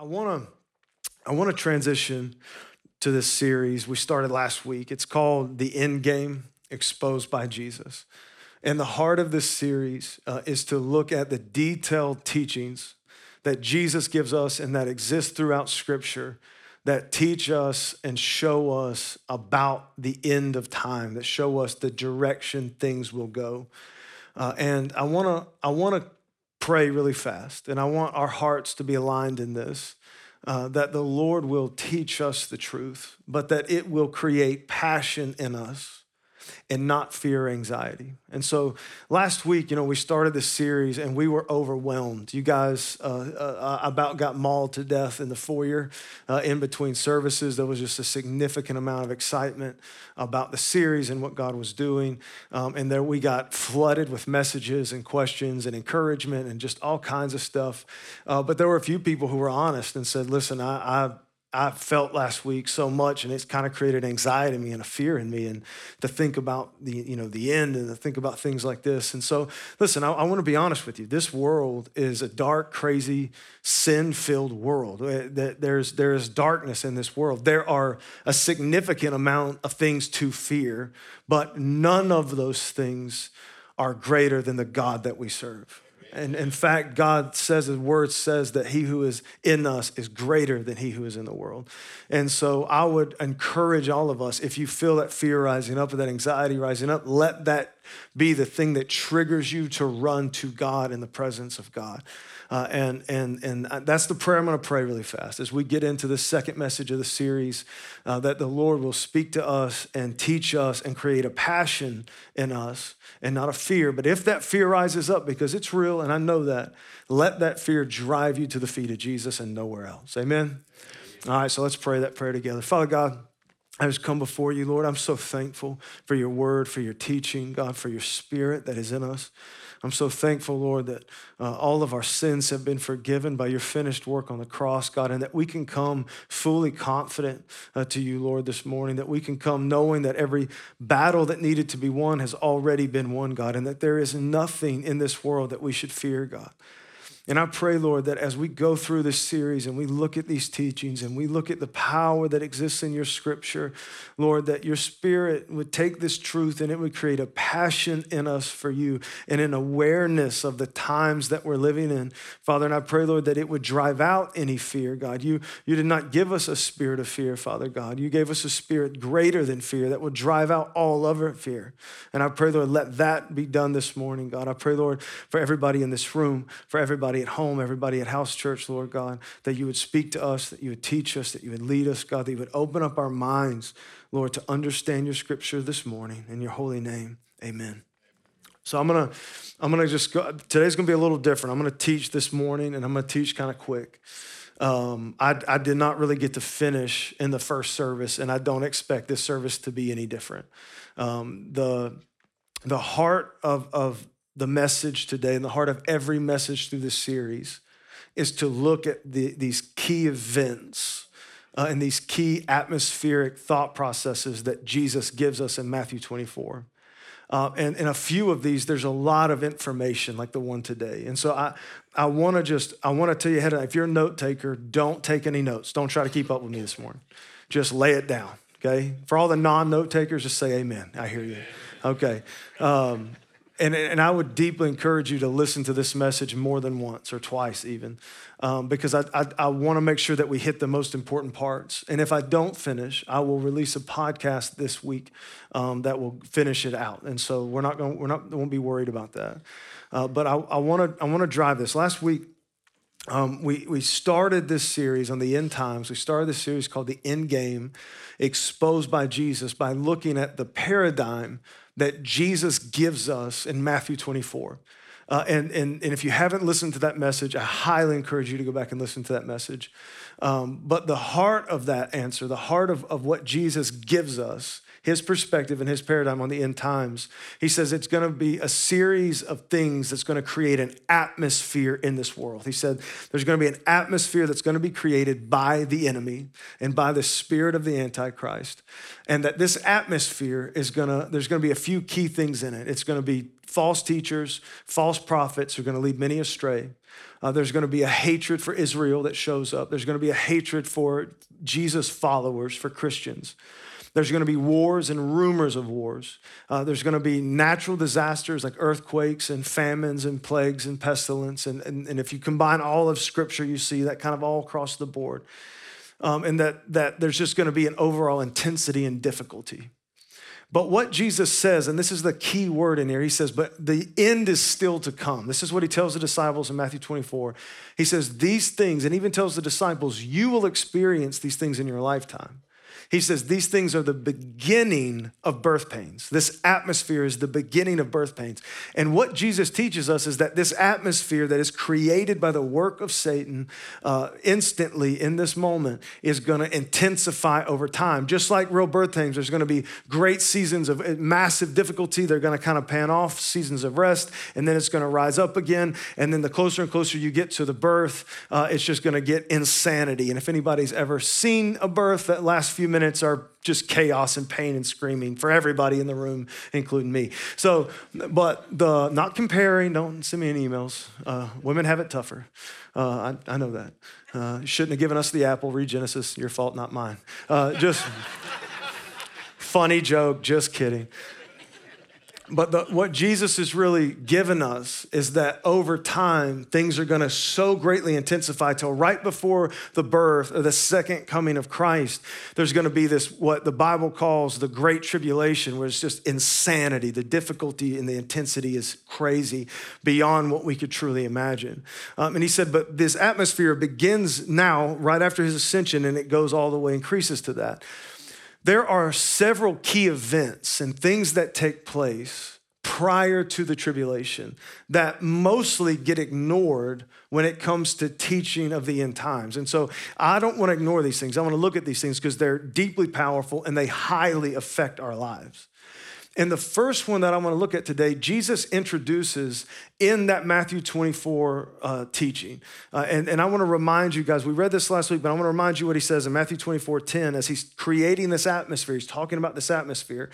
I want to transition to this series we started last week. It's called The End Game Exposed by Jesus. And the heart of this series is to look at the detailed teachings that Jesus gives us and that exist throughout Scripture that teach us and show us about the end of time, that show us the direction things will go. And I want to pray really fast, and I want our hearts to be aligned in this, that the Lord will teach us the truth, but that it will create passion in us and not fear, anxiety. And so last week, we started this series and we were overwhelmed. You guys about got mauled to death in the foyer in between services. There was just a significant amount of excitement about the series and what God was doing. And there we got flooded with messages and questions and encouragement and just all kinds of stuff. But there were a few people who were honest and said, listen, I felt last week so much, and it's kind of created anxiety in me and a fear in me, and to think about the end and to think about things like this. And so, listen, I want to be honest with you. This world is a dark, crazy, sin-filled world. There's darkness in this world. There are a significant amount of things to fear, but none of those things are greater than the God that we serve. And in fact, God says, his word says that he who is in us is greater than he who is in the world. And so I would encourage all of us, if you feel that fear rising up or that anxiety rising up, let that be the thing that triggers you to run to God in the presence of God. And that's the prayer I'm going to pray really fast as we get into the second message of the series, that the Lord will speak to us and teach us and create a passion in us and not a fear. But if that fear rises up, because it's real and I know that, let that fear drive you to the feet of Jesus and nowhere else. Amen? All right, so let's pray that prayer together. Father God, I just come before you, Lord. I'm so thankful for your word, for your teaching, God, for your spirit that is in us. I'm so thankful, Lord, that all of our sins have been forgiven by your finished work on the cross, God, and that we can come fully confident to you, Lord, this morning, that we can come knowing that every battle that needed to be won has already been won, God, and that there is nothing in this world that we should fear, God. And I pray, Lord, that as we go through this series and we look at these teachings and we look at the power that exists in your scripture, Lord, that your spirit would take this truth and it would create a passion in us for you and an awareness of the times that we're living in, Father. And I pray, Lord, that it would drive out any fear, God. You did not give us a spirit of fear, Father God. You gave us a spirit greater than fear that would drive out all other fear. And I pray, Lord, let that be done this morning, God. I pray, Lord, for everybody in this room, for everybody at home, everybody at House Church, Lord God, that you would speak to us, that you would teach us, that you would lead us, God, that you would open up our minds, Lord, to understand your scripture this morning. In your holy name, amen. So I'm gonna just go. Today's gonna be a little different. I'm gonna teach this morning, and I'm gonna teach kind of quick. I did not really get to finish in the first service, and I don't expect this service to be any different. The heart of the message today, and the heart of every message through this series, is to look at these key events and these key atmospheric thought processes that Jesus gives us in Matthew 24. And in a few of these, there's a lot of information like the one today. And so I want to tell you ahead of time, if you're a note taker, don't take any notes. Don't try to keep up with me this morning. Just lay it down, okay? For all the non-note takers, just say amen. I hear you. Okay. And I would deeply encourage you to listen to this message more than once or twice even, because I want to make sure that we hit the most important parts. And if I don't finish, I will release a podcast this week that will finish it out. And so we won't be worried about that. But I want to drive this. Last week we started this series on the end times. We started this series called The End Game Exposed by Jesus by looking at the paradigm that Jesus gives us in Matthew 24. And if you haven't listened to that message, I highly encourage you to go back and listen to that message. But the heart of that answer, the heart of what Jesus gives us, his perspective and his paradigm on the end times, he says it's going to be a series of things that's going to create an atmosphere in this world. He said there's going to be an atmosphere that's going to be created by the enemy and by the spirit of the Antichrist, and that this atmosphere is going to, there's going to be a few key things in it. It's going to be false teachers, false prophets who are going to lead many astray. There's going to be a hatred for Israel that shows up. There's going to be a hatred for Jesus followers, for Christians. There's going to be wars and rumors of wars. There's going to be natural disasters like earthquakes and famines and plagues and pestilence. And if you combine all of Scripture, you see that kind of all across the board. And that there's just going to be an overall intensity and difficulty. But what Jesus says, and this is the key word in here, he says, but the end is still to come. This is what he tells the disciples in Matthew 24. He says these things, and even tells the disciples, you will experience these things in your lifetime. He says these things are the beginning of birth pains. This atmosphere is the beginning of birth pains. And what Jesus teaches us is that this atmosphere that is created by the work of Satan instantly in this moment is going to intensify over time. Just like real birth pains, there's going to be great seasons of massive difficulty. They're going to kind of pan off, seasons of rest, and then it's going to rise up again. And then the closer and closer you get to the birth, it's just going to get insanity. And if anybody's ever seen a birth, that last few minutes are just chaos and pain and screaming for everybody in the room, including me. So, but the not comparing, don't send me any emails. Women have it tougher. I know that. You shouldn't have given us the apple. Read Genesis. Your fault, not mine. Just funny joke. Just kidding. But what Jesus has really given us is that over time, things are going to so greatly intensify till right before the birth or the second coming of Christ, there's going to be this, what the Bible calls the Great Tribulation, where it's just insanity. The difficulty and the intensity is crazy beyond what we could truly imagine. And he said, but this atmosphere begins now right after his ascension, and it goes all the way, increases to that. There are several key events and things that take place prior to the tribulation that mostly get ignored when it comes to teaching of the end times. And so I don't want to ignore these things. I want to look at these things because they're deeply powerful and they highly affect our lives. And the first one that I want to look at today, Jesus introduces in that Matthew 24 teaching. And I want to remind you guys, we read this last week, but I want to remind you what he says in Matthew 24:10, as he's creating this atmosphere, he's talking about this atmosphere.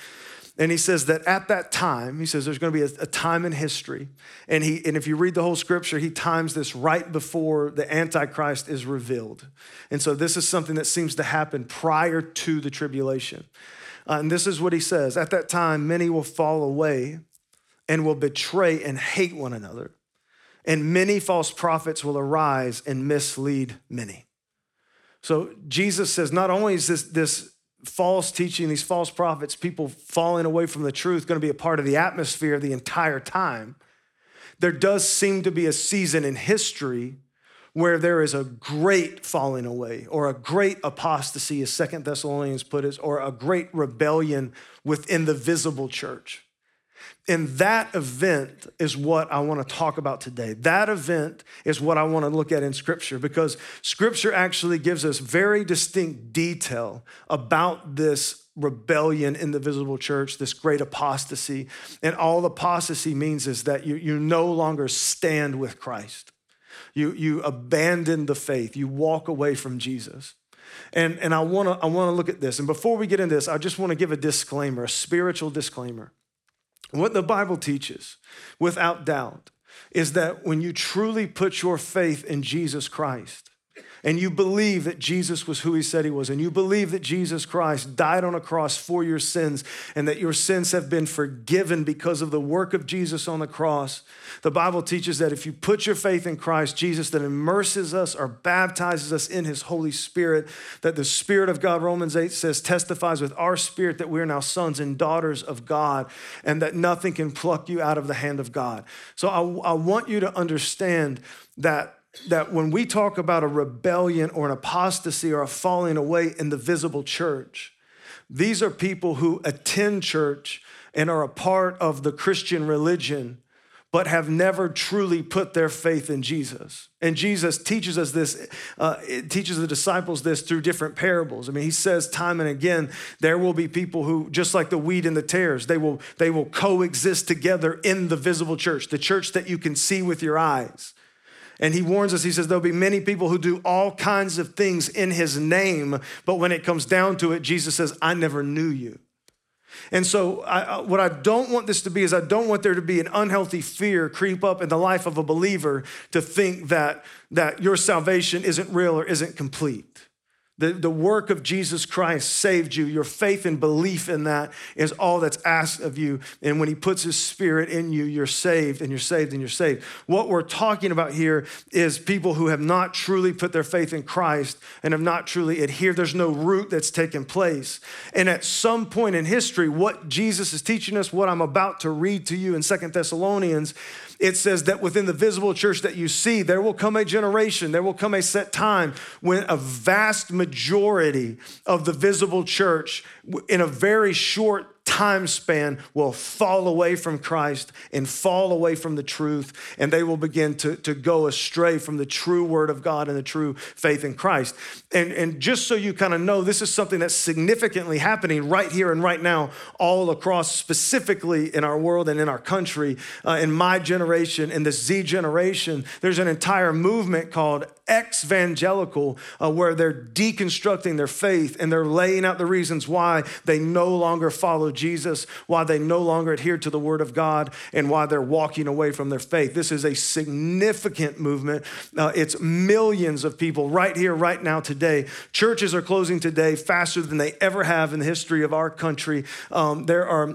And he says that at that time, he says there's going to be a time in history. And if you read the whole scripture, he times this right before the Antichrist is revealed. And so this is something that seems to happen prior to the tribulation. And this is what he says. At that time, many will fall away and will betray and hate one another. And many false prophets will arise and mislead many. So Jesus says, not only is this false teaching, these false prophets, people falling away from the truth, going to be a part of the atmosphere the entire time, there does seem to be a season in history where there is a great falling away or a great apostasy, as 2 Thessalonians put it, or a great rebellion within the visible church. And that event is what I want to talk about today. That event is what I want to look at in Scripture, because Scripture actually gives us very distinct detail about this rebellion in the visible church, this great apostasy. And all apostasy means is that you no longer stand with Christ. You abandon the faith. You walk away from Jesus. And I wanna look at this. And before we get into this, I just want to give a disclaimer, a spiritual disclaimer. What the Bible teaches, without doubt, is that when you truly put your faith in Jesus Christ, and you believe that Jesus was who he said he was, and you believe that Jesus Christ died on a cross for your sins, and that your sins have been forgiven because of the work of Jesus on the cross, the Bible teaches that if you put your faith in Christ Jesus, that immerses us or baptizes us in his Holy Spirit, that the Spirit of God, Romans 8 says, testifies with our spirit that we are now sons and daughters of God, and that nothing can pluck you out of the hand of God. So I want you to understand that when we talk about a rebellion or an apostasy or a falling away in the visible church, these are people who attend church and are a part of the Christian religion, but have never truly put their faith in Jesus. And Jesus teaches us this, it teaches the disciples this through different parables. I mean, he says time and again, there will be people who, just like the wheat and the tares, they will coexist together in the visible church, the church that you can see with your eyes. And he warns us, he says, there'll be many people who do all kinds of things in his name, but when it comes down to it, Jesus says, I never knew you. And so what I don't want this to be is I don't want there to be an unhealthy fear creep up in the life of a believer to think that your salvation isn't real or isn't complete. The work of Jesus Christ saved you. Your faith and belief in that is all that's asked of you. And when he puts his spirit in you, you're saved and you're saved and you're saved. What we're talking about here is people who have not truly put their faith in Christ and have not truly adhered. There's no root that's taken place. And at some point in history, what Jesus is teaching us, what I'm about to read to you in 2 Thessalonians, it says that within the visible church that you see, there will come a generation, there will come a set time when a vast majority of the visible church in a very short time span will fall away from Christ and fall away from the truth, and they will begin to go astray from the true word of God and the true faith in Christ. And just so you kind of know, this is something that's significantly happening right here and right now all across, specifically in our world and in our country, in my generation, in the Z generation. There's an entire movement called Exvangelical, where they're deconstructing their faith and they're laying out the reasons why they no longer follow Jesus, why they no longer adhere to the word of God, and why they're walking away from their faith. This is a significant movement. It's millions of people right here, right now, today. Churches are closing today faster than they ever have in the history of our country. There are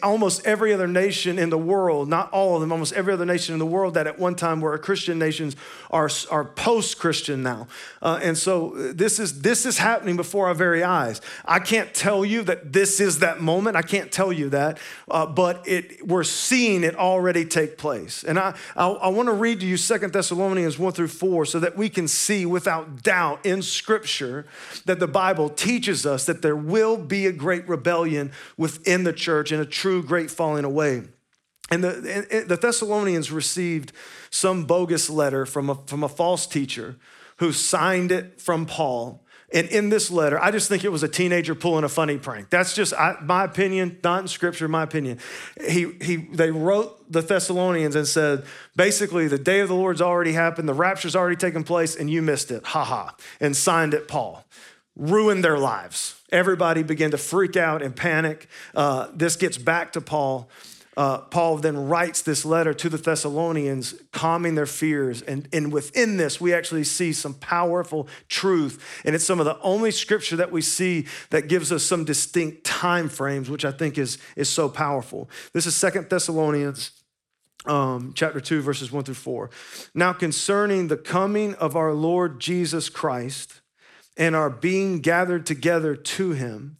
almost every other nation in the world, not all of them, almost every other nation in the world that at one time were Christian nations are post-Christian now. And so this is happening before our very eyes. I can't tell you that this is that moment. I can't tell you that, but we're seeing it already take place. And I want to read to you 2 Thessalonians 1-4 so that we can see without doubt in Scripture that the Bible teaches us that there will be a great rebellion within the church and a true great falling away. And the Thessalonians received some bogus letter from a false teacher who signed it from Paul. And in this letter, I just think it was a teenager pulling a funny prank. That's just my opinion, not in Scripture, my opinion. They wrote the Thessalonians and said, basically, the day of the Lord's already happened, the rapture's already taken place, and you missed it, haha, and signed it Paul. Ruined their lives. Everybody began to freak out and panic. This gets back to Paul. Paul then writes this letter to the Thessalonians, calming their fears. And within this, we actually see some powerful truth. And it's some of the only Scripture that we see that gives us some distinct time frames, which I think is so powerful. This is 2 Thessalonians chapter 2, verses 1-4. Now concerning the coming of our Lord Jesus Christ, and are being gathered together to him,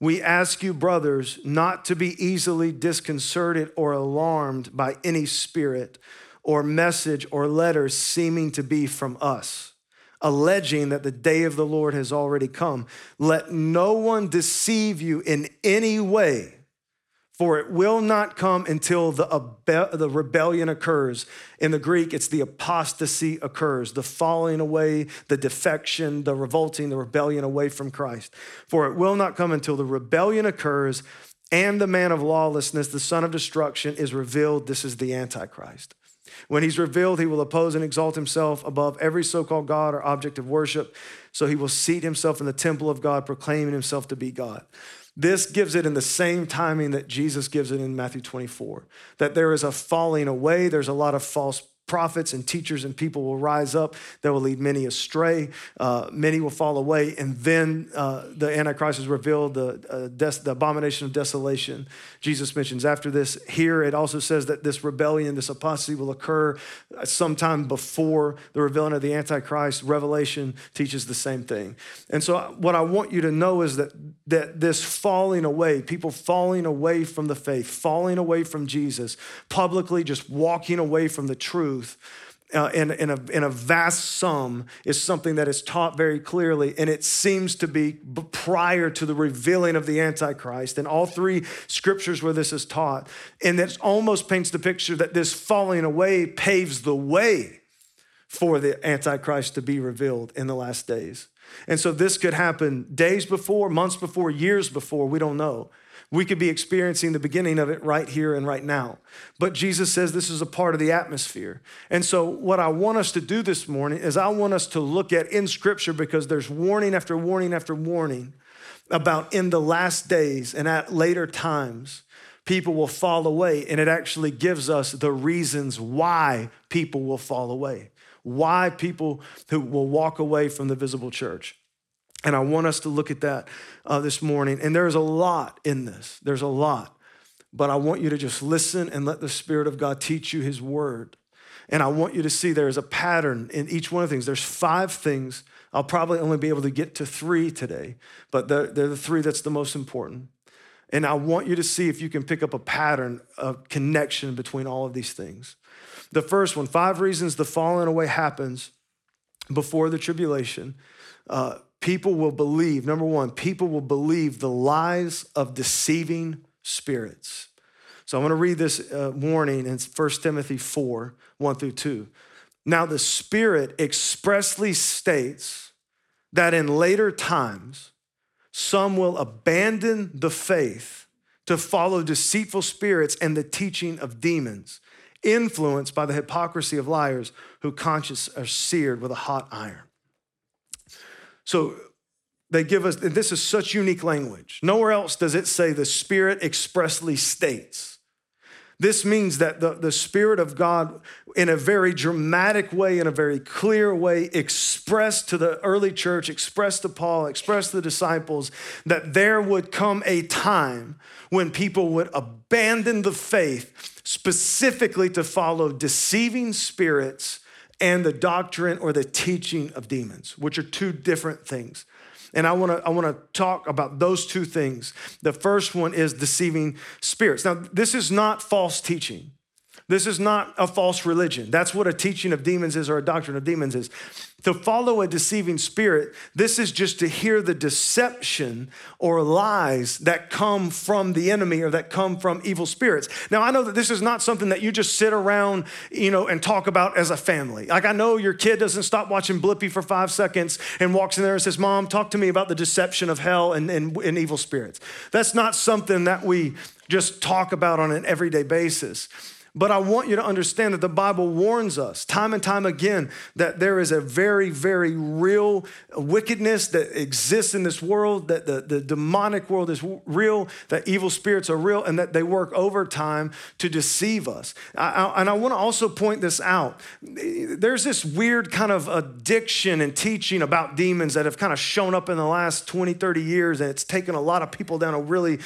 we ask you, brothers, not to be easily disconcerted or alarmed by any spirit or message or letter seeming to be from us, alleging that the day of the Lord has already come. Let no one deceive you in any way, for it will not come until the rebellion occurs. In the Greek, it's the apostasy occurs, the falling away, the defection, the revolting, the rebellion away from Christ. For it will not come until the rebellion occurs and the man of lawlessness, the son of destruction, is revealed. This is the Antichrist. When he's revealed, he will oppose and exalt himself above every so-called God or object of worship. So he will seat himself in the temple of God, proclaiming himself to be God. This gives it in the same timing that Jesus gives it in Matthew 24, that there is a falling away. There's a lot of false prophets and teachers and people will rise up that will lead many astray. Many will fall away. And then the Antichrist is revealed, the abomination of desolation Jesus mentions after this. Here it also says that this rebellion, this apostasy will occur sometime before the revealing of the Antichrist. Revelation teaches the same thing. And so what I want you to know is that this falling away, people falling away from the faith, falling away from Jesus, publicly just walking away from the truth, in a vast sum is something that is taught very clearly, and it seems to be prior to the revealing of the Antichrist in all three Scriptures where this is taught. And it almost paints the picture that this falling away paves the way for the Antichrist to be revealed in the last days. And so this could happen days before, months before, years before, we don't know. We could be experiencing the beginning of it right here and right now. But Jesus says this is a part of the atmosphere. And so what I want us to do this morning is I want us to look at in Scripture, because there's warning after warning after warning about in the last days and at later times, people will fall away. And it actually gives us the reasons why people will fall away, why people who will walk away from the visible church. And I want us to look at that this morning. And there's a lot in this. There's a lot. But I want you to just listen and let the Spirit of God teach you His word. And I want you to see there is a pattern in each one of the things. There's five things. I'll probably only be able to get to three today, but they're the three that's the most important. And I want you to see if you can pick up a pattern of connection between all of these things. The first one, five reasons the falling away happens before the tribulation. People will believe, number one, people will believe the lies of deceiving spirits. So I'm going to read this warning in 1 Timothy 4, 1 through 2. Now the Spirit expressly states that in later times, some will abandon the faith to follow deceitful spirits and the teaching of demons, influenced by the hypocrisy of liars whose conscience are seared with a hot iron. So they give us, and this is such unique language. Nowhere else does it say the Spirit expressly states. This means that the Spirit of God, in a very dramatic way, in a very clear way, expressed to the early church, expressed to Paul, expressed to the disciples, that there would come a time when people would abandon the faith specifically to follow deceiving spirits and the doctrine or the teaching of demons, which are two different things. And I want to talk about those two things. The first one is deceiving spirits. Now, this is not false teaching. This is not a false religion. That's what a teaching of demons is, or a doctrine of demons is. To follow a deceiving spirit, this is just to hear the deception or lies that come from the enemy or that come from evil spirits. Now, I know that this is not something that you just sit around, and talk about as a family. Like, I know your kid doesn't stop watching Blippi for 5 seconds and walks in there and says, Mom, talk to me about the deception of hell and evil spirits. That's not something that we just talk about on an everyday basis. But I want you to understand that the Bible warns us time and time again that there is a very, very real wickedness that exists in this world, that the demonic world is real, that evil spirits are real, and that they work overtime to deceive us. I want to also point this out. There's this weird kind of addiction and teaching about demons that have kind of shown up in the last 20, 30 years, and it's taken a lot of people down a really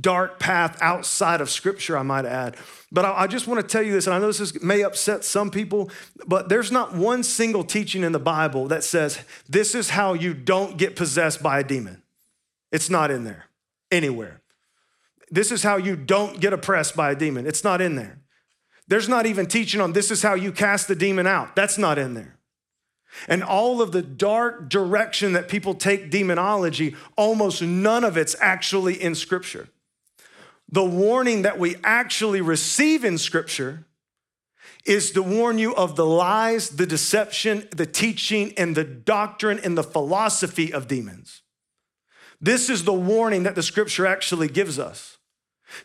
dark path outside of Scripture, I might add. But I just want to tell you this, and I know this may upset some people, but there's not one single teaching in the Bible that says, this is how you don't get possessed by a demon. It's not in there anywhere. This is how you don't get oppressed by a demon. It's not in there. There's not even teaching on this is how you cast the demon out. That's not in there. And all of the dark direction that people take demonology, almost none of it's actually in Scripture. The warning that we actually receive in Scripture is to warn you of the lies, the deception, the teaching, and the doctrine and the philosophy of demons. This is the warning that the Scripture actually gives us,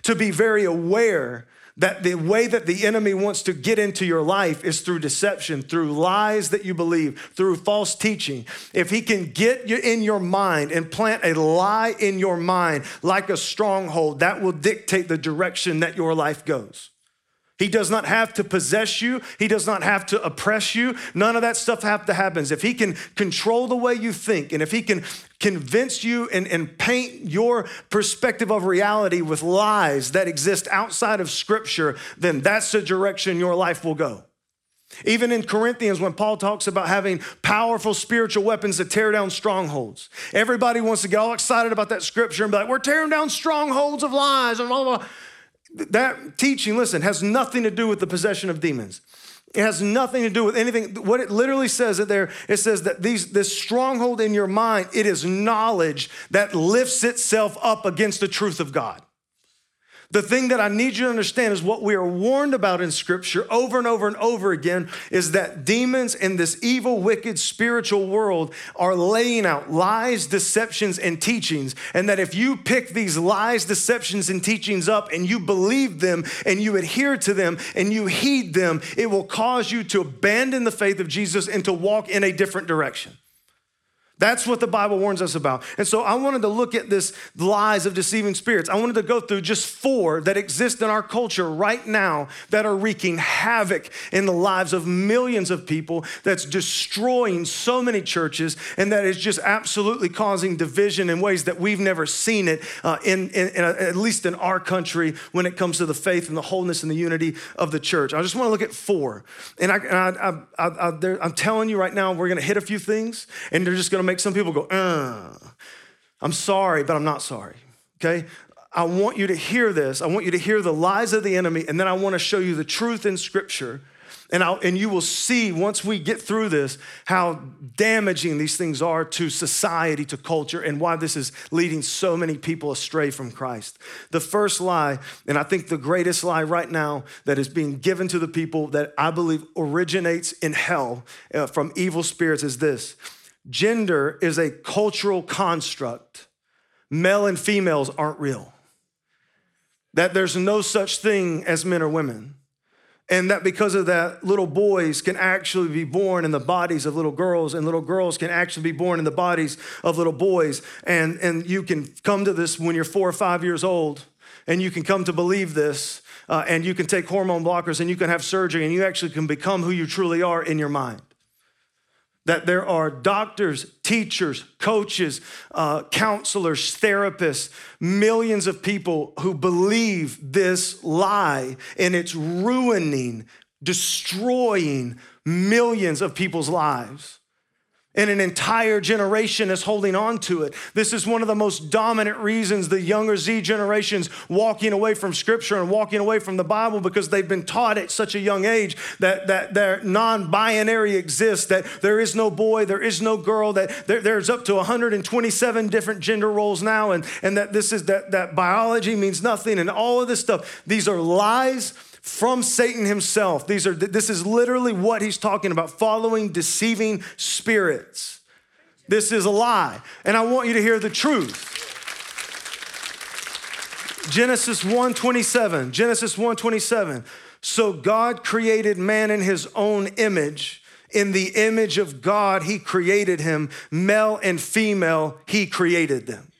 to be very aware that the way that the enemy wants to get into your life is through deception, through lies that you believe, through false teaching. If he can get you in your mind and plant a lie in your mind like a stronghold, that will dictate the direction that your life goes. He does not have to possess you. He does not have to oppress you. None of that stuff have to happen. If he can control the way you think, and if he can convince you and paint your perspective of reality with lies that exist outside of Scripture, then that's the direction your life will go. Even in Corinthians, when Paul talks about having powerful spiritual weapons to tear down strongholds, everybody wants to get all excited about that Scripture and be like, we're tearing down strongholds of lies and blah, blah, blah. That teaching, listen, has nothing to do with the possession of demons. It has nothing to do with anything. What it literally says there, it says that this stronghold in your mind, it is knowledge that lifts itself up against the truth of God. The thing that I need you to understand is what we are warned about in Scripture over and over and over again is that demons in this evil, wicked, spiritual world are laying out lies, deceptions, and teachings. And that if you pick these lies, deceptions, and teachings up and you believe them and you adhere to them and you heed them, it will cause you to abandon the faith of Jesus and to walk in a different direction. That's what the Bible warns us about. And so I wanted to look at this lies of deceiving spirits. I wanted to go through just 4 that exist in our culture right now that are wreaking havoc in the lives of millions of people, that's destroying so many churches, and that is just absolutely causing division in ways that we've never seen it, at least in our country, when it comes to the faith and the wholeness and the unity of the church. I just want to look at 4. I'm telling you right now, we're going to hit a few things, and they're just going to make some people go, I'm sorry, but I'm not sorry, okay? I want you to hear this. I want you to hear the lies of the enemy, and then I want to show you the truth in Scripture, and you will see once we get through this how damaging these things are to society, to culture, and why this is leading so many people astray from Christ. The first lie, and I think the greatest lie right now that is being given to the people that I believe originates in hell from evil spirits is this. Gender is a cultural construct. Male and females aren't real. That there's no such thing as men or women. And that because of that, little boys can actually be born in the bodies of little girls, and little girls can actually be born in the bodies of little boys. And you can come to this when you're 4 or 5 years old, and you can come to believe this, and you can take hormone blockers, and you can have surgery, and you actually can become who you truly are in your mind. That there are doctors, teachers, coaches, counselors, therapists, millions of people who believe this lie, and it's ruining, destroying millions of people's lives. And an entire generation is holding on to it. This is one of the most dominant reasons the younger Z generation's walking away from Scripture and walking away from the Bible, because they've been taught at such a young age that their non-binary exists, that there is no boy, there is no girl, that there's up to 127 different gender roles now, and that this is that biology means nothing, and all of this stuff. These are lies from Satan himself. This is literally what he's talking about, following deceiving spirits. This is a lie, and I want you to hear the truth. Genesis 1:27. So God created man in his own image. In the image of God, he created him. Male and female, he created them.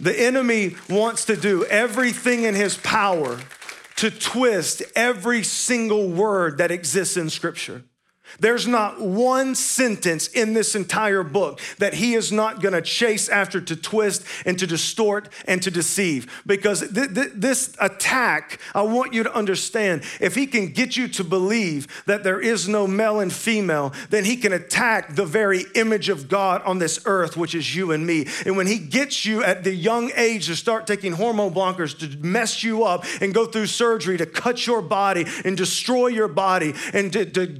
The enemy wants to do everything in his power to twist every single word that exists in Scripture. There's not one sentence in this entire book that he is not going to chase after to twist and to distort and to deceive. Because this attack, I want you to understand, if he can get you to believe that there is no male and female, then he can attack the very image of God on this earth, which is you and me. And when he gets you at the young age to start taking hormone blockers to mess you up and go through surgery to cut your body and destroy your body and to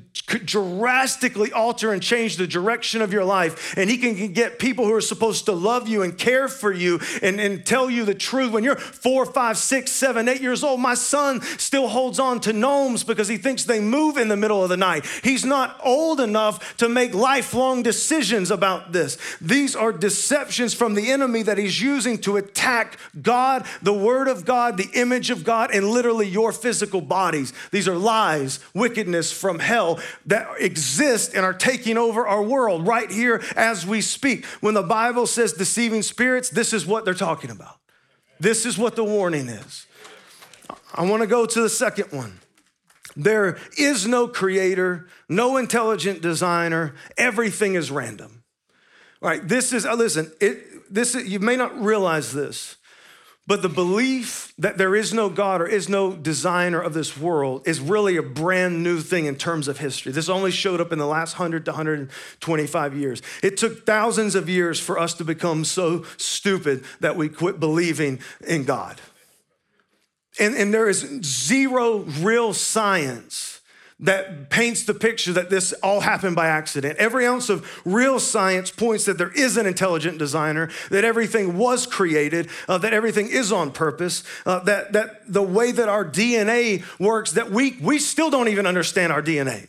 drastically alter and change the direction of your life. And he can get people who are supposed to love you and care for you and tell you the truth. When you're 4, 5, 6, 7, 8 years old, my son still holds on to gnomes because he thinks they move in the middle of the night. He's not old enough to make lifelong decisions about this. These are deceptions from the enemy that he's using to attack God, the Word of God, the image of God, and literally your physical bodies. These are lies, wickedness from hell that exist and are taking over our world right here as we speak. When the Bible says deceiving spirits, this is what they're talking about. This is what the warning is. I want to go to the second one. There is no creator, no intelligent designer. Everything is random. All right, you may not realize this, but the belief that there is no God or is no designer of this world is really a brand new thing in terms of history. This only showed up in the last 100 to 125 years. It took thousands of years for us to become so stupid that we quit believing in God. And there is zero real science that paints the picture that this all happened by accident. Every ounce of real science points that there is an intelligent designer, that everything was created, that everything is on purpose, that the way that our DNA works, that we still don't even understand our DNA.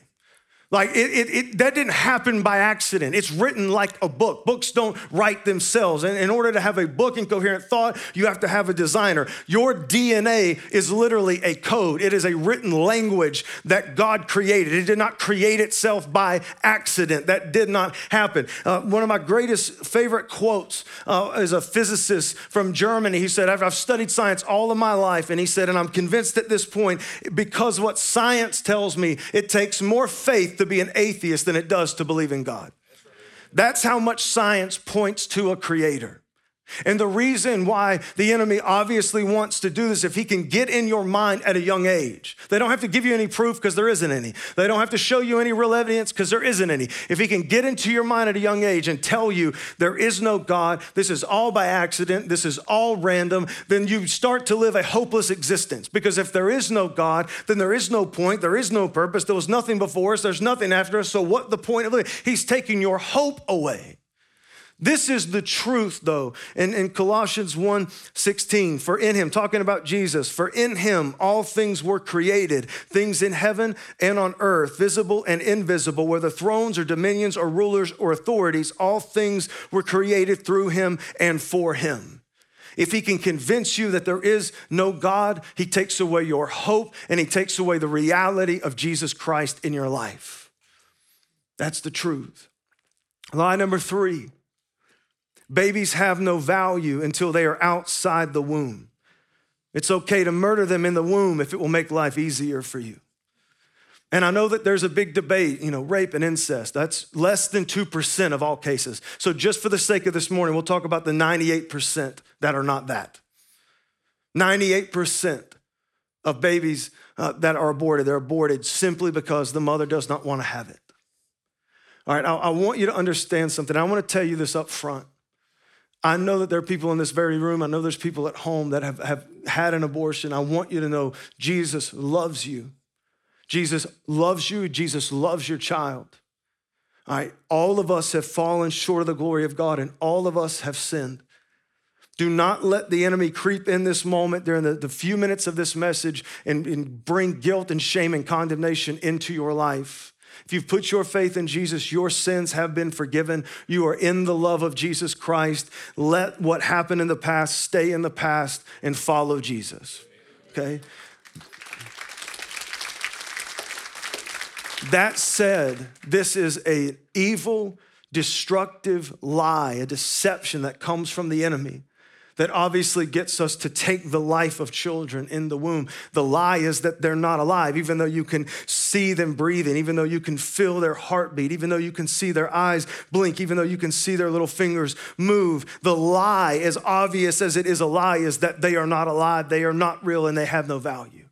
Like it that didn't happen by accident. It's written like a book. Books don't write themselves. And in order to have a book and coherent thought, you have to have a designer. Your DNA is literally a code. It is a written language that God created. It did not create itself by accident. That did not happen. One of my greatest favorite quotes is a physicist from Germany. He said, I've studied science all of my life. And he said, and I'm convinced at this point, because what science tells me, it takes more faith to be an atheist than it does to believe in God. That's how much science points to a creator. And the reason why the enemy obviously wants to do this, if he can get in your mind at a young age, they don't have to give you any proof because there isn't any. They don't have to show you any real evidence because there isn't any. If he can get into your mind at a young age and tell you there is no God, this is all by accident, this is all random, then you start to live a hopeless existence. Because if there is no God, then there is no point, there is no purpose, there was nothing before us, there's nothing after us, so what the point of living? He's taking your hope away. This is the truth, though, in Colossians 1:16, for in him, talking about Jesus, for in him all things were created, things in heaven and on earth, visible and invisible, whether thrones or dominions or rulers or authorities, all things were created through him and for him. If he can convince you that there is no God, he takes away your hope and he takes away the reality of Jesus Christ in your life. That's the truth. Lie number 3. Babies have no value until they are outside the womb. It's okay to murder them in the womb if it will make life easier for you. And I know that there's a big debate, rape and incest. That's less than 2% of all cases. So just for the sake of this morning, we'll talk about the 98% that are not that. 98% of babies that are aborted, they're aborted simply because the mother does not want to have it. All right, I want you to understand something. I want to tell you this up front. I know that there are people in this very room. I know there's people at home that have had an abortion. I want you to know Jesus loves you. Jesus loves you. Jesus loves your child. All right, all of us have fallen short of the glory of God, and all of us have sinned. Do not let the enemy creep in this moment during the few minutes of this message and bring guilt and shame and condemnation into your life. If you've put your faith in Jesus, your sins have been forgiven. You are in the love of Jesus Christ. Let what happened in the past stay in the past and follow Jesus, okay? That said, this is an evil, destructive lie, a deception that comes from the enemy that obviously gets us to take the life of children in the womb. The lie is that they're not alive, even though you can see them breathing, even though you can feel their heartbeat, even though you can see their eyes blink, even though you can see their little fingers move. The lie, as obvious as it is a lie, is that they are not alive, they are not real, and they have no value.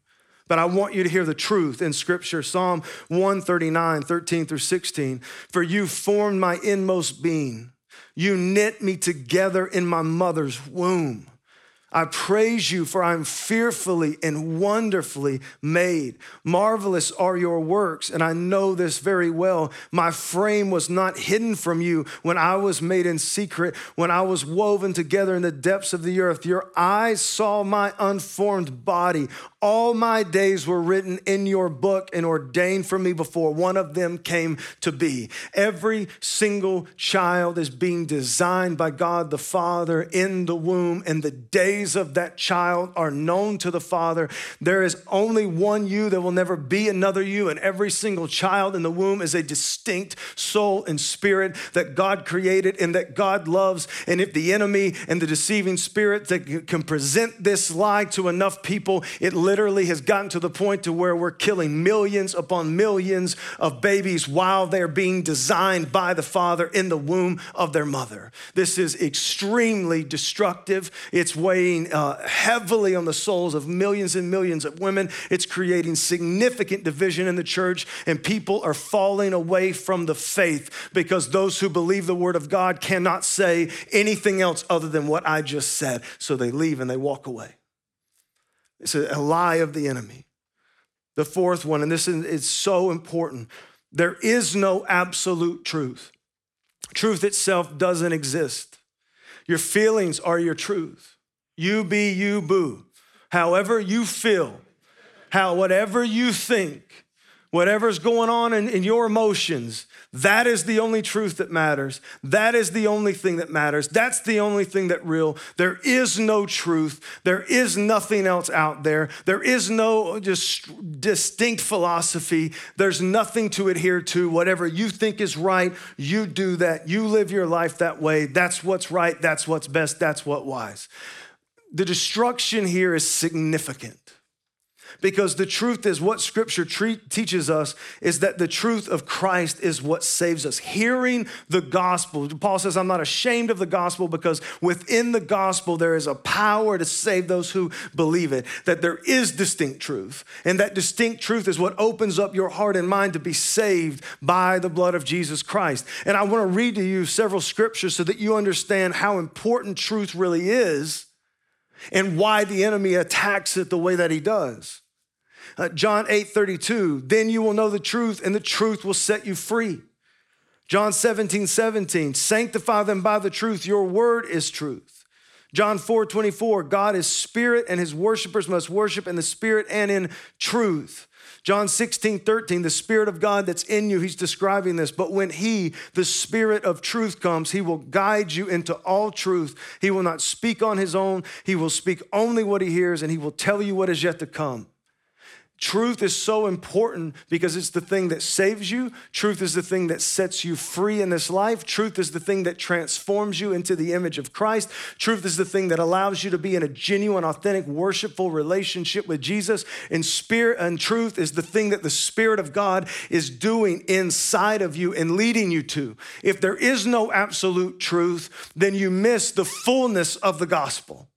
But I want you to hear the truth in Scripture. Psalm 139, 13 through 16, for you formed my inmost being. You knit me together in my mother's womb. I praise you, for I am fearfully and wonderfully made. Marvelous are your works, and I know this very well. My frame was not hidden from you when I was made in secret, when I was woven together in the depths of the earth. Your eyes saw my unformed body. All my days were written in your book and ordained for me before one of them came to be. Every single child is being designed by God the Father in the womb, and the days of that child are known to the Father. There is only one you. There will never be another you, and every single child in the womb is a distinct soul and spirit that God created and that God loves. And if the enemy and the deceiving spirit that can present this lie to enough people, it literally has gotten to the point to where we're killing millions upon millions of babies while they're being designed by the Father in the womb of their mother. This is extremely destructive. It's weighing heavily on the souls of millions and millions of women. It's creating significant division in the church, and people are falling away from the faith because those who believe the word of God cannot say anything else other than what I just said. So they leave and they walk away. It's a lie of the enemy. The fourth one, and this is so important, there is no absolute truth. Truth itself doesn't exist. Your feelings are your truth. You be you, boo. However you feel, whatever you think, whatever's going on in your emotions, that is the only truth that matters. That is the only thing that matters. That's the only thing that's real. There is no truth. There is nothing else out there. There is no just distinct philosophy. There's nothing to adhere to. Whatever you think is right, you do that. You live your life that way. That's what's right. That's what's best. That's what's wise. The destruction here is significant. Because the truth is what Scripture teaches us is that the truth of Christ is what saves us. Hearing the gospel, Paul says, I'm not ashamed of the gospel because within the gospel there is a power to save those who believe it, that there is distinct truth. And that distinct truth is what opens up your heart and mind to be saved by the blood of Jesus Christ. And I want to read to you several scriptures so that you understand how important truth really is and why the enemy attacks it the way that he does. John 8, 32, then you will know the truth and the truth will set you free. John 17, 17, sanctify them by the truth. Your word is truth. John 4, 24, God is spirit and his worshipers must worship in the spirit and in truth. John 16, 13, the Spirit of God that's in you, he's describing this. But when he, the Spirit of truth comes, he will guide you into all truth. He will not speak on his own. He will speak only what he hears, and he will tell you what is yet to come. Truth is so important because it's the thing that saves you. Truth is the thing that sets you free in this life. Truth is the thing that transforms you into the image of Christ. Truth is the thing that allows you to be in a genuine, authentic, worshipful relationship with Jesus. And spirit and truth is the thing that the Spirit of God is doing inside of you and leading you to. If there is no absolute truth, then you miss the fullness of the gospel.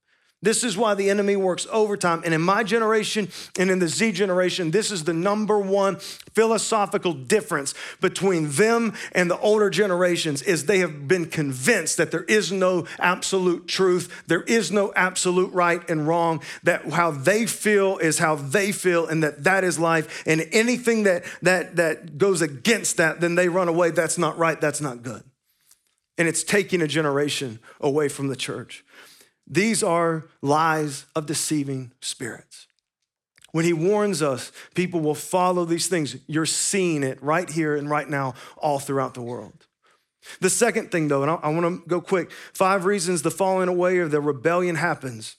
This is why the enemy works overtime. And in my generation and in the Z generation, this is the number one philosophical difference between them and the older generations is they have been convinced that there is no absolute truth. There is no absolute right and wrong, that how they feel is how they feel and that is life. And anything that goes against that, then they run away. That's not right. That's not good. And it's taking a generation away from the church. These are lies of deceiving spirits. When he warns us, people will follow these things. You're seeing it right here and right now all throughout the world. The second thing, though, and I want to go quick, 5 reasons the falling away or the rebellion happens.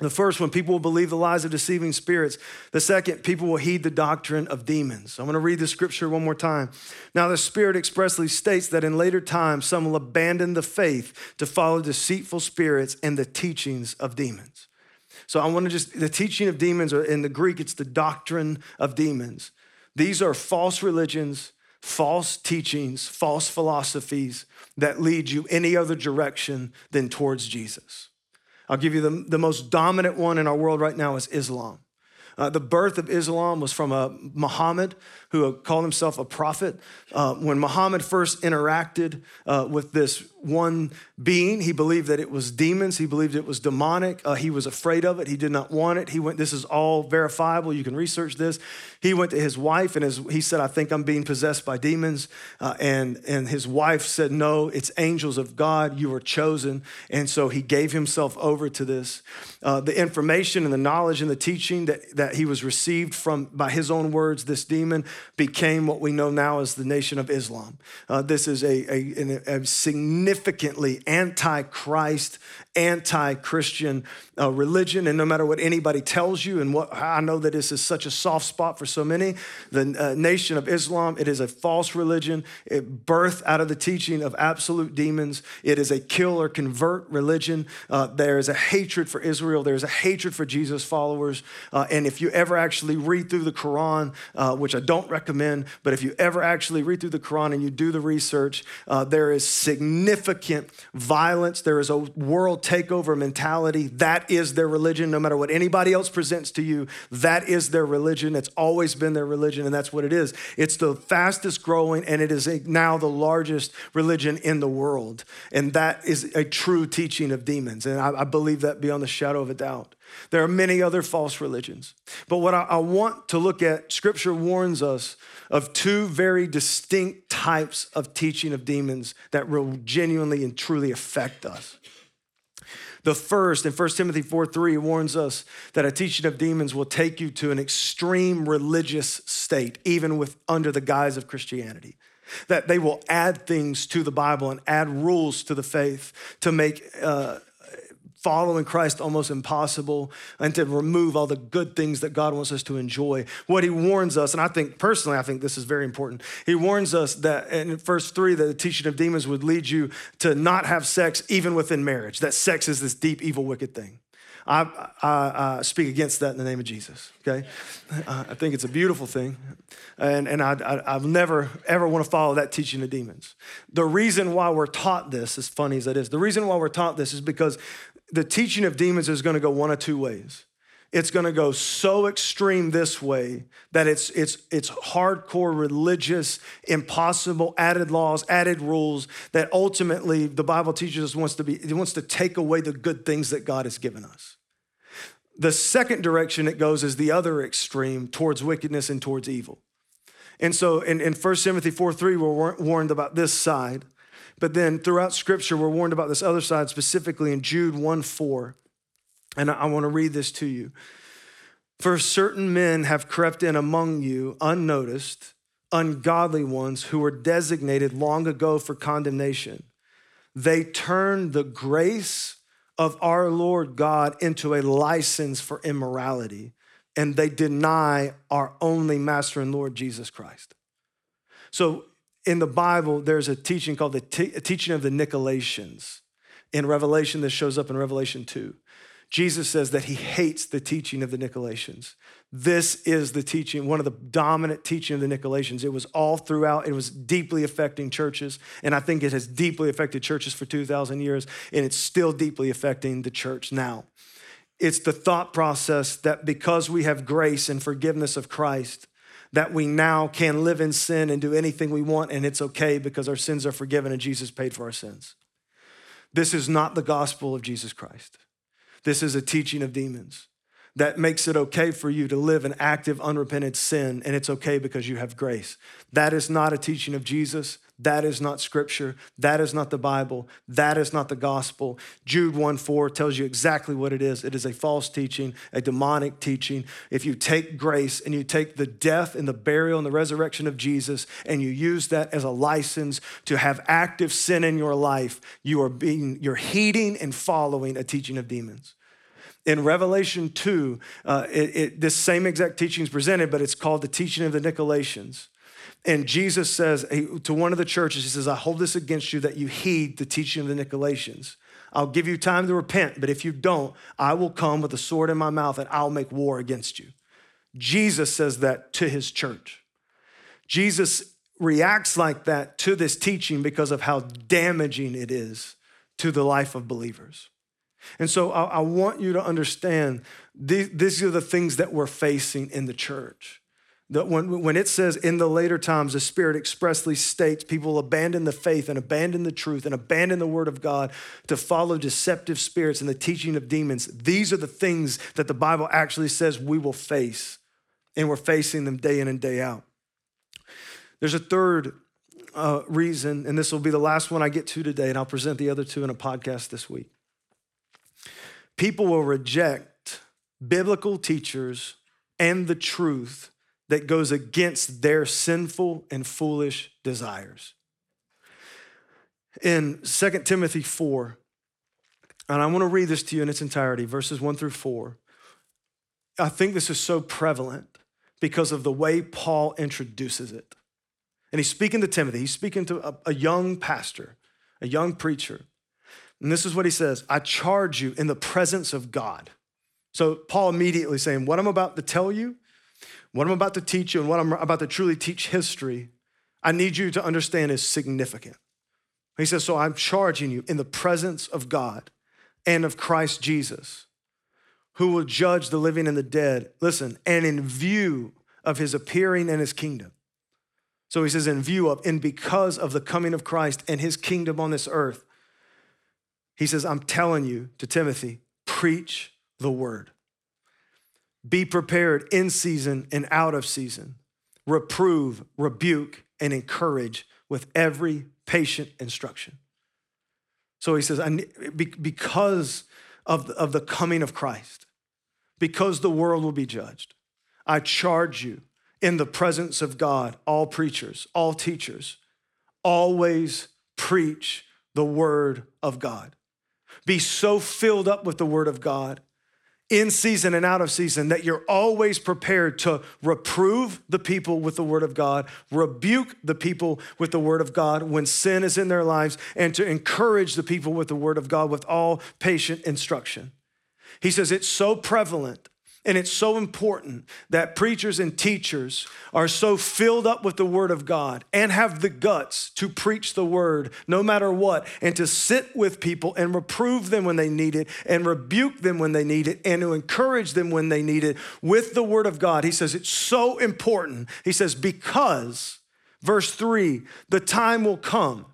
The first one, people will believe the lies of deceiving spirits. The second, people will heed the doctrine of demons. I'm going to read the scripture one more time. Now, the Spirit expressly states that in later times, some will abandon the faith to follow deceitful spirits and the teachings of demons. So I want to the teaching of demons, or in the Greek, it's the doctrine of demons. These are false religions, false teachings, false philosophies that lead you any other direction than towards Jesus. I'll give you the most dominant one in our world right now is Islam. The birth of Islam was from Muhammad, who called himself a prophet. When Muhammad first interacted with this one being, he believed that it was demons. He believed it was demonic. He was afraid of it. He did not want it. He went, this is all verifiable. You can research this. He went to his wife and he said, I think I'm being possessed by demons. And his wife said, no, it's angels of God. You were chosen. And so he gave himself over to this. The information and the knowledge and the teaching that he was received from, by his own words, this demon became what we know now as the Nation of Islam. This is a significantly anti-Christ, anti-Christian religion. And no matter what anybody tells you, and what I know that this is such a soft spot for so many, the Nation of Islam, it is a false religion. It birthed out of the teaching of absolute demons. It is a kill or convert religion. There is a hatred for Israel. There is a hatred for Jesus' followers. And if you ever actually read through the Quran, which I don't recommend, but if you ever actually read through the Quran and you do the research, there is significant violence. There is a world takeover mentality. That is their religion. No matter what anybody else presents to you, that is their religion. It's always been their religion, and that's what it is. It's the fastest growing, and it is now the largest religion in the world. And that is a true teaching of demons. And I believe that beyond the shadow of a doubt. There are many other false religions. But what I want to look at, Scripture warns us of two very distinct types of teaching of demons that will genuinely and truly affect us. The first, in 1 Timothy 4, 3, warns us that a teaching of demons will take you to an extreme religious state, even under the guise of Christianity. That they will add things to the Bible and add rules to the faith to make following Christ almost impossible and to remove all the good things that God wants us to enjoy. What he warns us, and I think this is very important. He warns us that in verse 3, that the teaching of demons would lead you to not have sex even within marriage, that sex is this deep, evil, wicked thing. I speak against that in the name of Jesus, okay? I think it's a beautiful thing, and I've never, ever want to follow that teaching of demons. The reason why we're taught this, as funny as that is, the reason why we're taught this is because the teaching of demons is going to go one of two ways. It's going to go so extreme this way that it's hardcore religious, impossible, added laws, added rules that ultimately the Bible teaches us it wants to take away the good things that God has given us. The second direction it goes is the other extreme, towards wickedness and towards evil. And so in 1 Timothy 4:3, we're warned about this side, but then throughout Scripture, we're warned about this other side, specifically in Jude 1:4. And I want to read this to you. For certain men have crept in among you unnoticed, ungodly ones who were designated long ago for condemnation. They turned the grace of our Lord God into a license for immorality, and they deny our only Master and Lord Jesus Christ. So in the Bible, there's a teaching called the teaching of the Nicolaitans. In Revelation, this shows up in Revelation 2. Jesus says that he hates the teaching of the Nicolaitans. This is the teaching, one of the dominant teaching of the Nicolaitans. It was all throughout. It was deeply affecting churches. And I think it has deeply affected churches for 2,000 years. And it's still deeply affecting the church now. It's the thought process that because we have grace and forgiveness of Christ, that we now can live in sin and do anything we want. And it's okay because our sins are forgiven and Jesus paid for our sins. This is not the gospel of Jesus Christ. This is a teaching of demons that makes it okay for you to live in active, unrepentant sin, and it's okay because you have grace. That is not a teaching of Jesus. That is not Scripture. That is not the Bible. That is not the gospel. Jude 1:4 tells you exactly what it is. It is a false teaching, a demonic teaching. If you take grace and you take the death and the burial and the resurrection of Jesus and you use that as a license to have active sin in your life, you're heeding and following a teaching of demons. In Revelation 2, this same exact teaching is presented, but it's called the teaching of the Nicolaitans. And Jesus says to one of the churches, he says, I hold this against you that you heed the teaching of the Nicolaitans. I'll give you time to repent, but if you don't, I will come with a sword in my mouth and I'll make war against you. Jesus says that to his church. Jesus reacts like that to this teaching because of how damaging it is to the life of believers. And so I want you to understand these are the things that we're facing in the church. That when it says in the later times, the Spirit expressly states people abandon the faith and abandon the truth and abandon the word of God to follow deceptive spirits and the teaching of demons. These are the things that the Bible actually says we will face, and we're facing them day in and day out. There's a third reason, and this will be the last one I get to today, and I'll present the other two in a podcast this week. People will reject biblical teachers and the truth that goes against their sinful and foolish desires. In 2 Timothy 4, and I want to read this to you in its entirety, verses 1-4. I think this is so prevalent because of the way Paul introduces it. And he's speaking to Timothy. He's speaking to a young pastor, a young preacher. And this is what he says, I charge you in the presence of God. So Paul immediately saying, what I'm about to tell you, what I'm about to teach you, and what I'm about to truly teach history, I need you to understand is significant. He says, so I'm charging you in the presence of God and of Christ Jesus, who will judge the living and the dead, listen, and in view of his appearing and his kingdom. So he says in view of, and because of the coming of Christ and his kingdom on this earth, he says, I'm telling you to Timothy, preach the word. Be prepared in season and out of season. Reprove, rebuke, and encourage with every patient instruction. So he says, because of the coming of Christ, because the world will be judged, I charge you in the presence of God, all preachers, all teachers, always preach the word of God. Be so filled up with the word of God in season and out of season that you're always prepared to reprove the people with the word of God, rebuke the people with the word of God when sin is in their lives, and to encourage the people with the word of God with all patient instruction. He says it's so prevalent and it's so important that preachers and teachers are so filled up with the word of God and have the guts to preach the word no matter what, and to sit with people and reprove them when they need it and rebuke them when they need it and to encourage them when they need it with the word of God. He says it's so important. He says because, verse 3, the time will come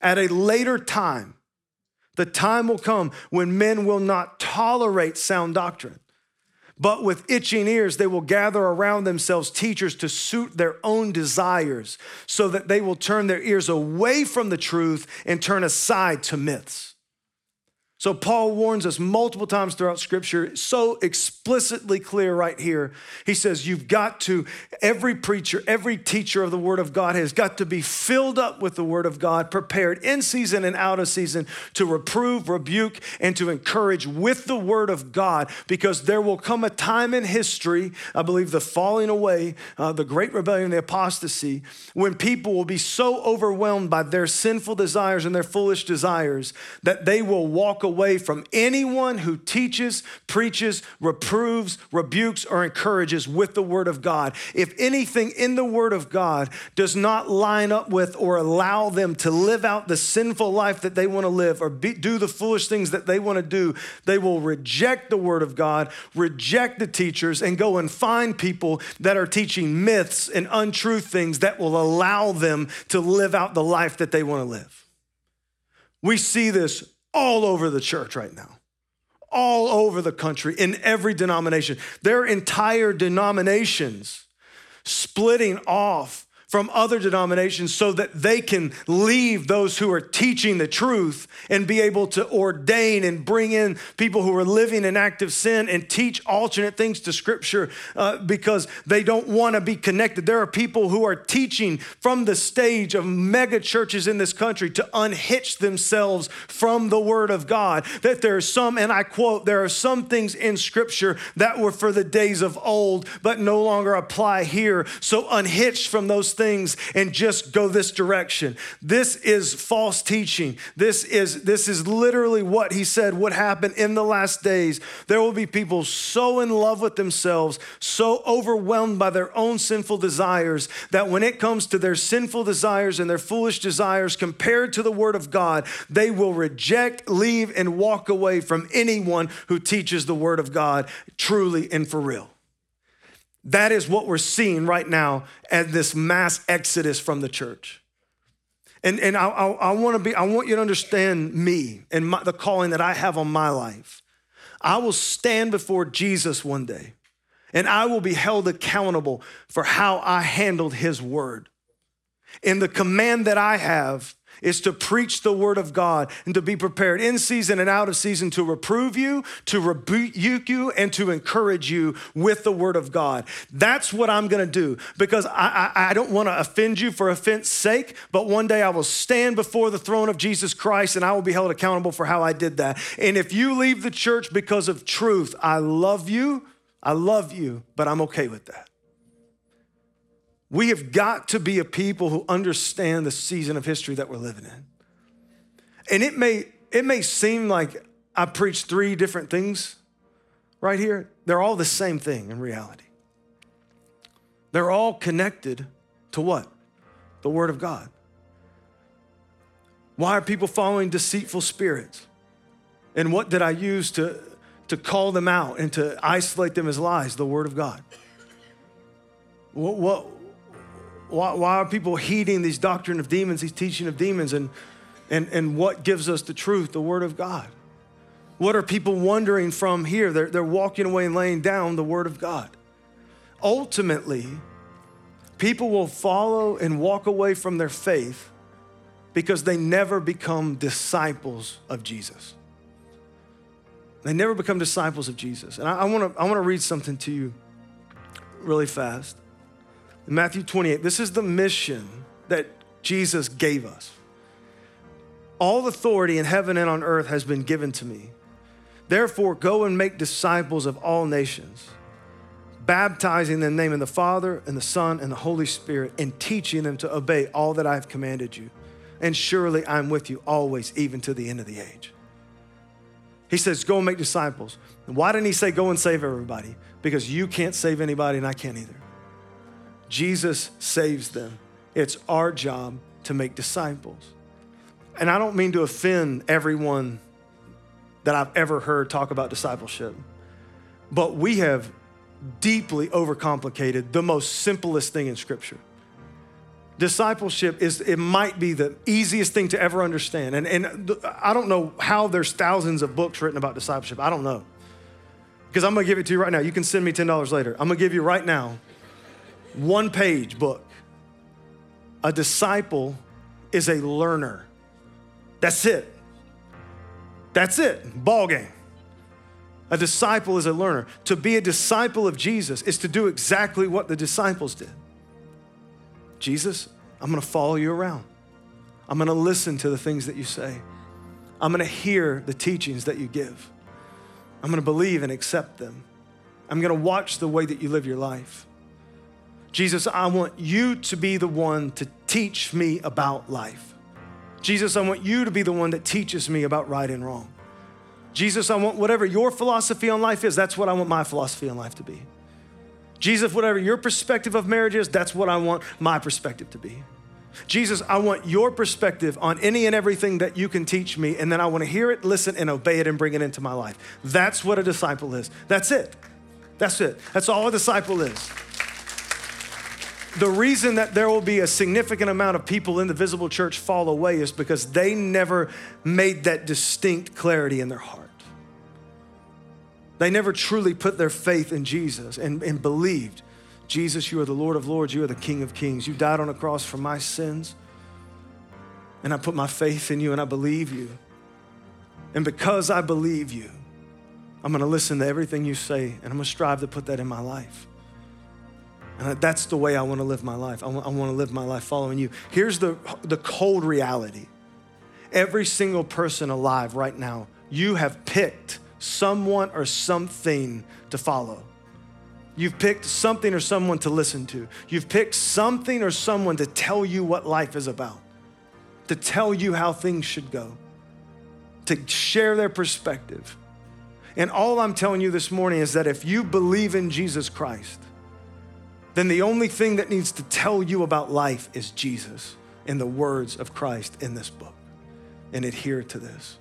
at a later time. The time will come when men will not tolerate sound doctrine, but with itching ears, they will gather around themselves teachers to suit their own desires, so that they will turn their ears away from the truth and turn aside to myths. So Paul warns us multiple times throughout Scripture, so explicitly clear right here. He says, you've got to, every preacher, every teacher of the word of God has got to be filled up with the word of God, prepared in season and out of season to reprove, rebuke, and to encourage with the word of God, because there will come a time in history, I believe the falling away, the great rebellion, the apostasy, when people will be so overwhelmed by their sinful desires and their foolish desires that they will walk away from anyone who teaches, preaches, reproves, rebukes, or encourages with the word of God. If anything in the word of God does not line up with or allow them to live out the sinful life that they want to live or do the foolish things that they want to do, they will reject the word of God, reject the teachers, and go and find people that are teaching myths and untrue things that will allow them to live out the life that they want to live. We see this all over the church right now, all over the country, in every denomination. There are entire denominations splitting off from other denominations so that they can leave those who are teaching the truth and be able to ordain and bring in people who are living in active sin and teach alternate things to Scripture because they don't want to be connected. There are people who are teaching from the stage of mega churches in this country to unhitch themselves from the word of God, that there are some, and I quote, there are some things in Scripture that were for the days of old but no longer apply here, so unhitch from those things and just go this direction. This is false teaching. This is literally what he said would happen in the last days. There will be people so in love with themselves, so overwhelmed by their own sinful desires, that when it comes to their sinful desires and their foolish desires compared to the word of God, they will reject, leave, and walk away from anyone who teaches the word of God truly and for real. That is what we're seeing right now at this mass exodus from the church. And I want you to understand me and the calling that I have on my life. I will stand before Jesus one day, and I will be held accountable for how I handled his word. And the command that I have is to preach the word of God and to be prepared in season and out of season to reprove you, to rebuke you, and to encourage you with the word of God. That's what I'm gonna do, because I don't wanna offend you for offense sake, but one day I will stand before the throne of Jesus Christ and I will be held accountable for how I did that. And if you leave the church because of truth, I love you, but I'm okay with that. We have got to be a people who understand the season of history that we're living in. And it may seem like I preach three different things right here. They're all the same thing in reality. They're all connected to what? The word of God. Why are people following deceitful spirits? And what did I use to call them out and to isolate them as lies? The word of God. Why are people heeding these doctrine of demons, these teaching of demons, and what gives us the truth? The word of God. What are people wondering from here? They're walking away and laying down the word of God. Ultimately, people will follow and walk away from their faith because they never become disciples of Jesus. They never become disciples of Jesus. And I wanna read something to you really fast. In Matthew 28, this is the mission that Jesus gave us. All authority in heaven and on earth has been given to me. Therefore, go and make disciples of all nations, baptizing them in the name of the Father and the Son and the Holy Spirit, and teaching them to obey all that I have commanded you. And surely I'm with you always, even to the end of the age. He says, go and make disciples. And why didn't he say, go and save everybody? Because you can't save anybody and I can't either. Jesus saves them. It's our job to make disciples. And I don't mean to offend everyone that I've ever heard talk about discipleship, but we have deeply overcomplicated the most simplest thing in Scripture. Discipleship might be the easiest thing to ever understand. And I don't know how there's thousands of books written about discipleship. I don't know. Because I'm gonna give it to you right now. You can send me $10 later. I'm gonna give you right now one page book. A disciple is a learner. That's it. That's it. Ball game. A disciple is a learner. To be a disciple of Jesus is to do exactly what the disciples did. Jesus, I'm gonna follow you around. I'm gonna listen to the things that you say. I'm gonna hear the teachings that you give. I'm gonna believe and accept them. I'm gonna watch the way that you live your life. Jesus, I want you to be the one to teach me about life. Jesus, I want you to be the one that teaches me about right and wrong. Jesus, I want whatever your philosophy on life is, that's what I want my philosophy on life to be. Jesus, whatever your perspective of marriage is, that's what I want my perspective to be. Jesus, I want your perspective on any and everything that you can teach me, and then I want to hear it, listen, and obey it and bring it into my life. That's what a disciple is. That's it. That's it. That's all a disciple is. The reason that there will be a significant amount of people in the visible church fall away is because they never made that distinct clarity in their heart. They never truly put their faith in Jesus and believed, Jesus, you are the Lord of lords, you are the King of kings. You died on a cross for my sins, and I put my faith in you and I believe you. And because I believe you, I'm gonna listen to everything you say and I'm gonna strive to put that in my life. And that's the way I want to live my life. I want to live my life following you. Here's the cold reality. Every single person alive right now, you have picked someone or something to follow. You've picked something or someone to listen to. You've picked something or someone to tell you what life is about, to tell you how things should go, to share their perspective. And all I'm telling you this morning is that if you believe in Jesus Christ, then the only thing that needs to tell you about life is Jesus and the words of Christ in this book, and adhere to this.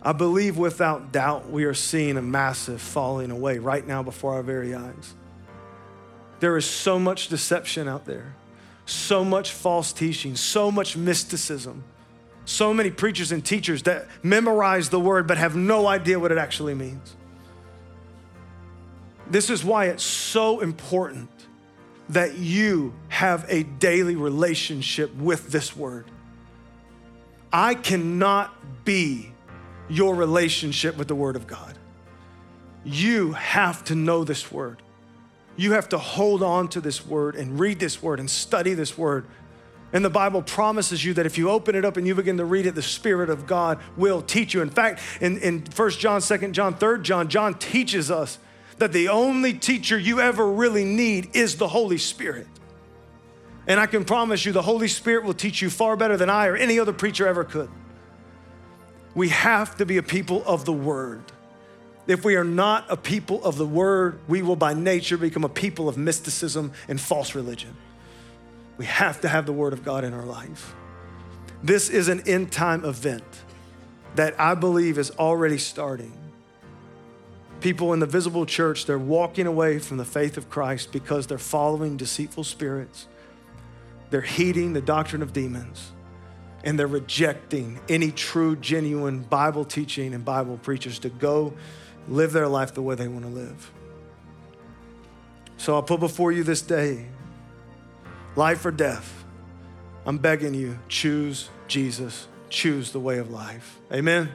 I believe without doubt we are seeing a massive falling away right now before our very eyes. There is so much deception out there, so much false teaching, so much mysticism, so many preachers and teachers that memorize the word but have no idea what it actually means. This is why it's so important that you have a daily relationship with this word. I cannot be your relationship with the word of God. You have to know this word. You have to hold on to this word and read this word and study this word. And the Bible promises you that if you open it up and you begin to read it, the Spirit of God will teach you. In fact, in 1 John, 2 John, 3 John, John teaches us that the only teacher you ever really need is the Holy Spirit. And I can promise you the Holy Spirit will teach you far better than I or any other preacher ever could. We have to be a people of the word. If we are not a people of the word, we will by nature become a people of mysticism and false religion. We have to have the word of God in our life. This is an end time event that I believe is already starting. People in the visible church, they're walking away from the faith of Christ because they're following deceitful spirits. They're heeding the doctrine of demons. and they're rejecting any true, genuine Bible teaching and Bible preachers to go live their life the way they want to live. So I put before you this day, life or death, I'm begging you, choose Jesus, choose the way of life. Amen.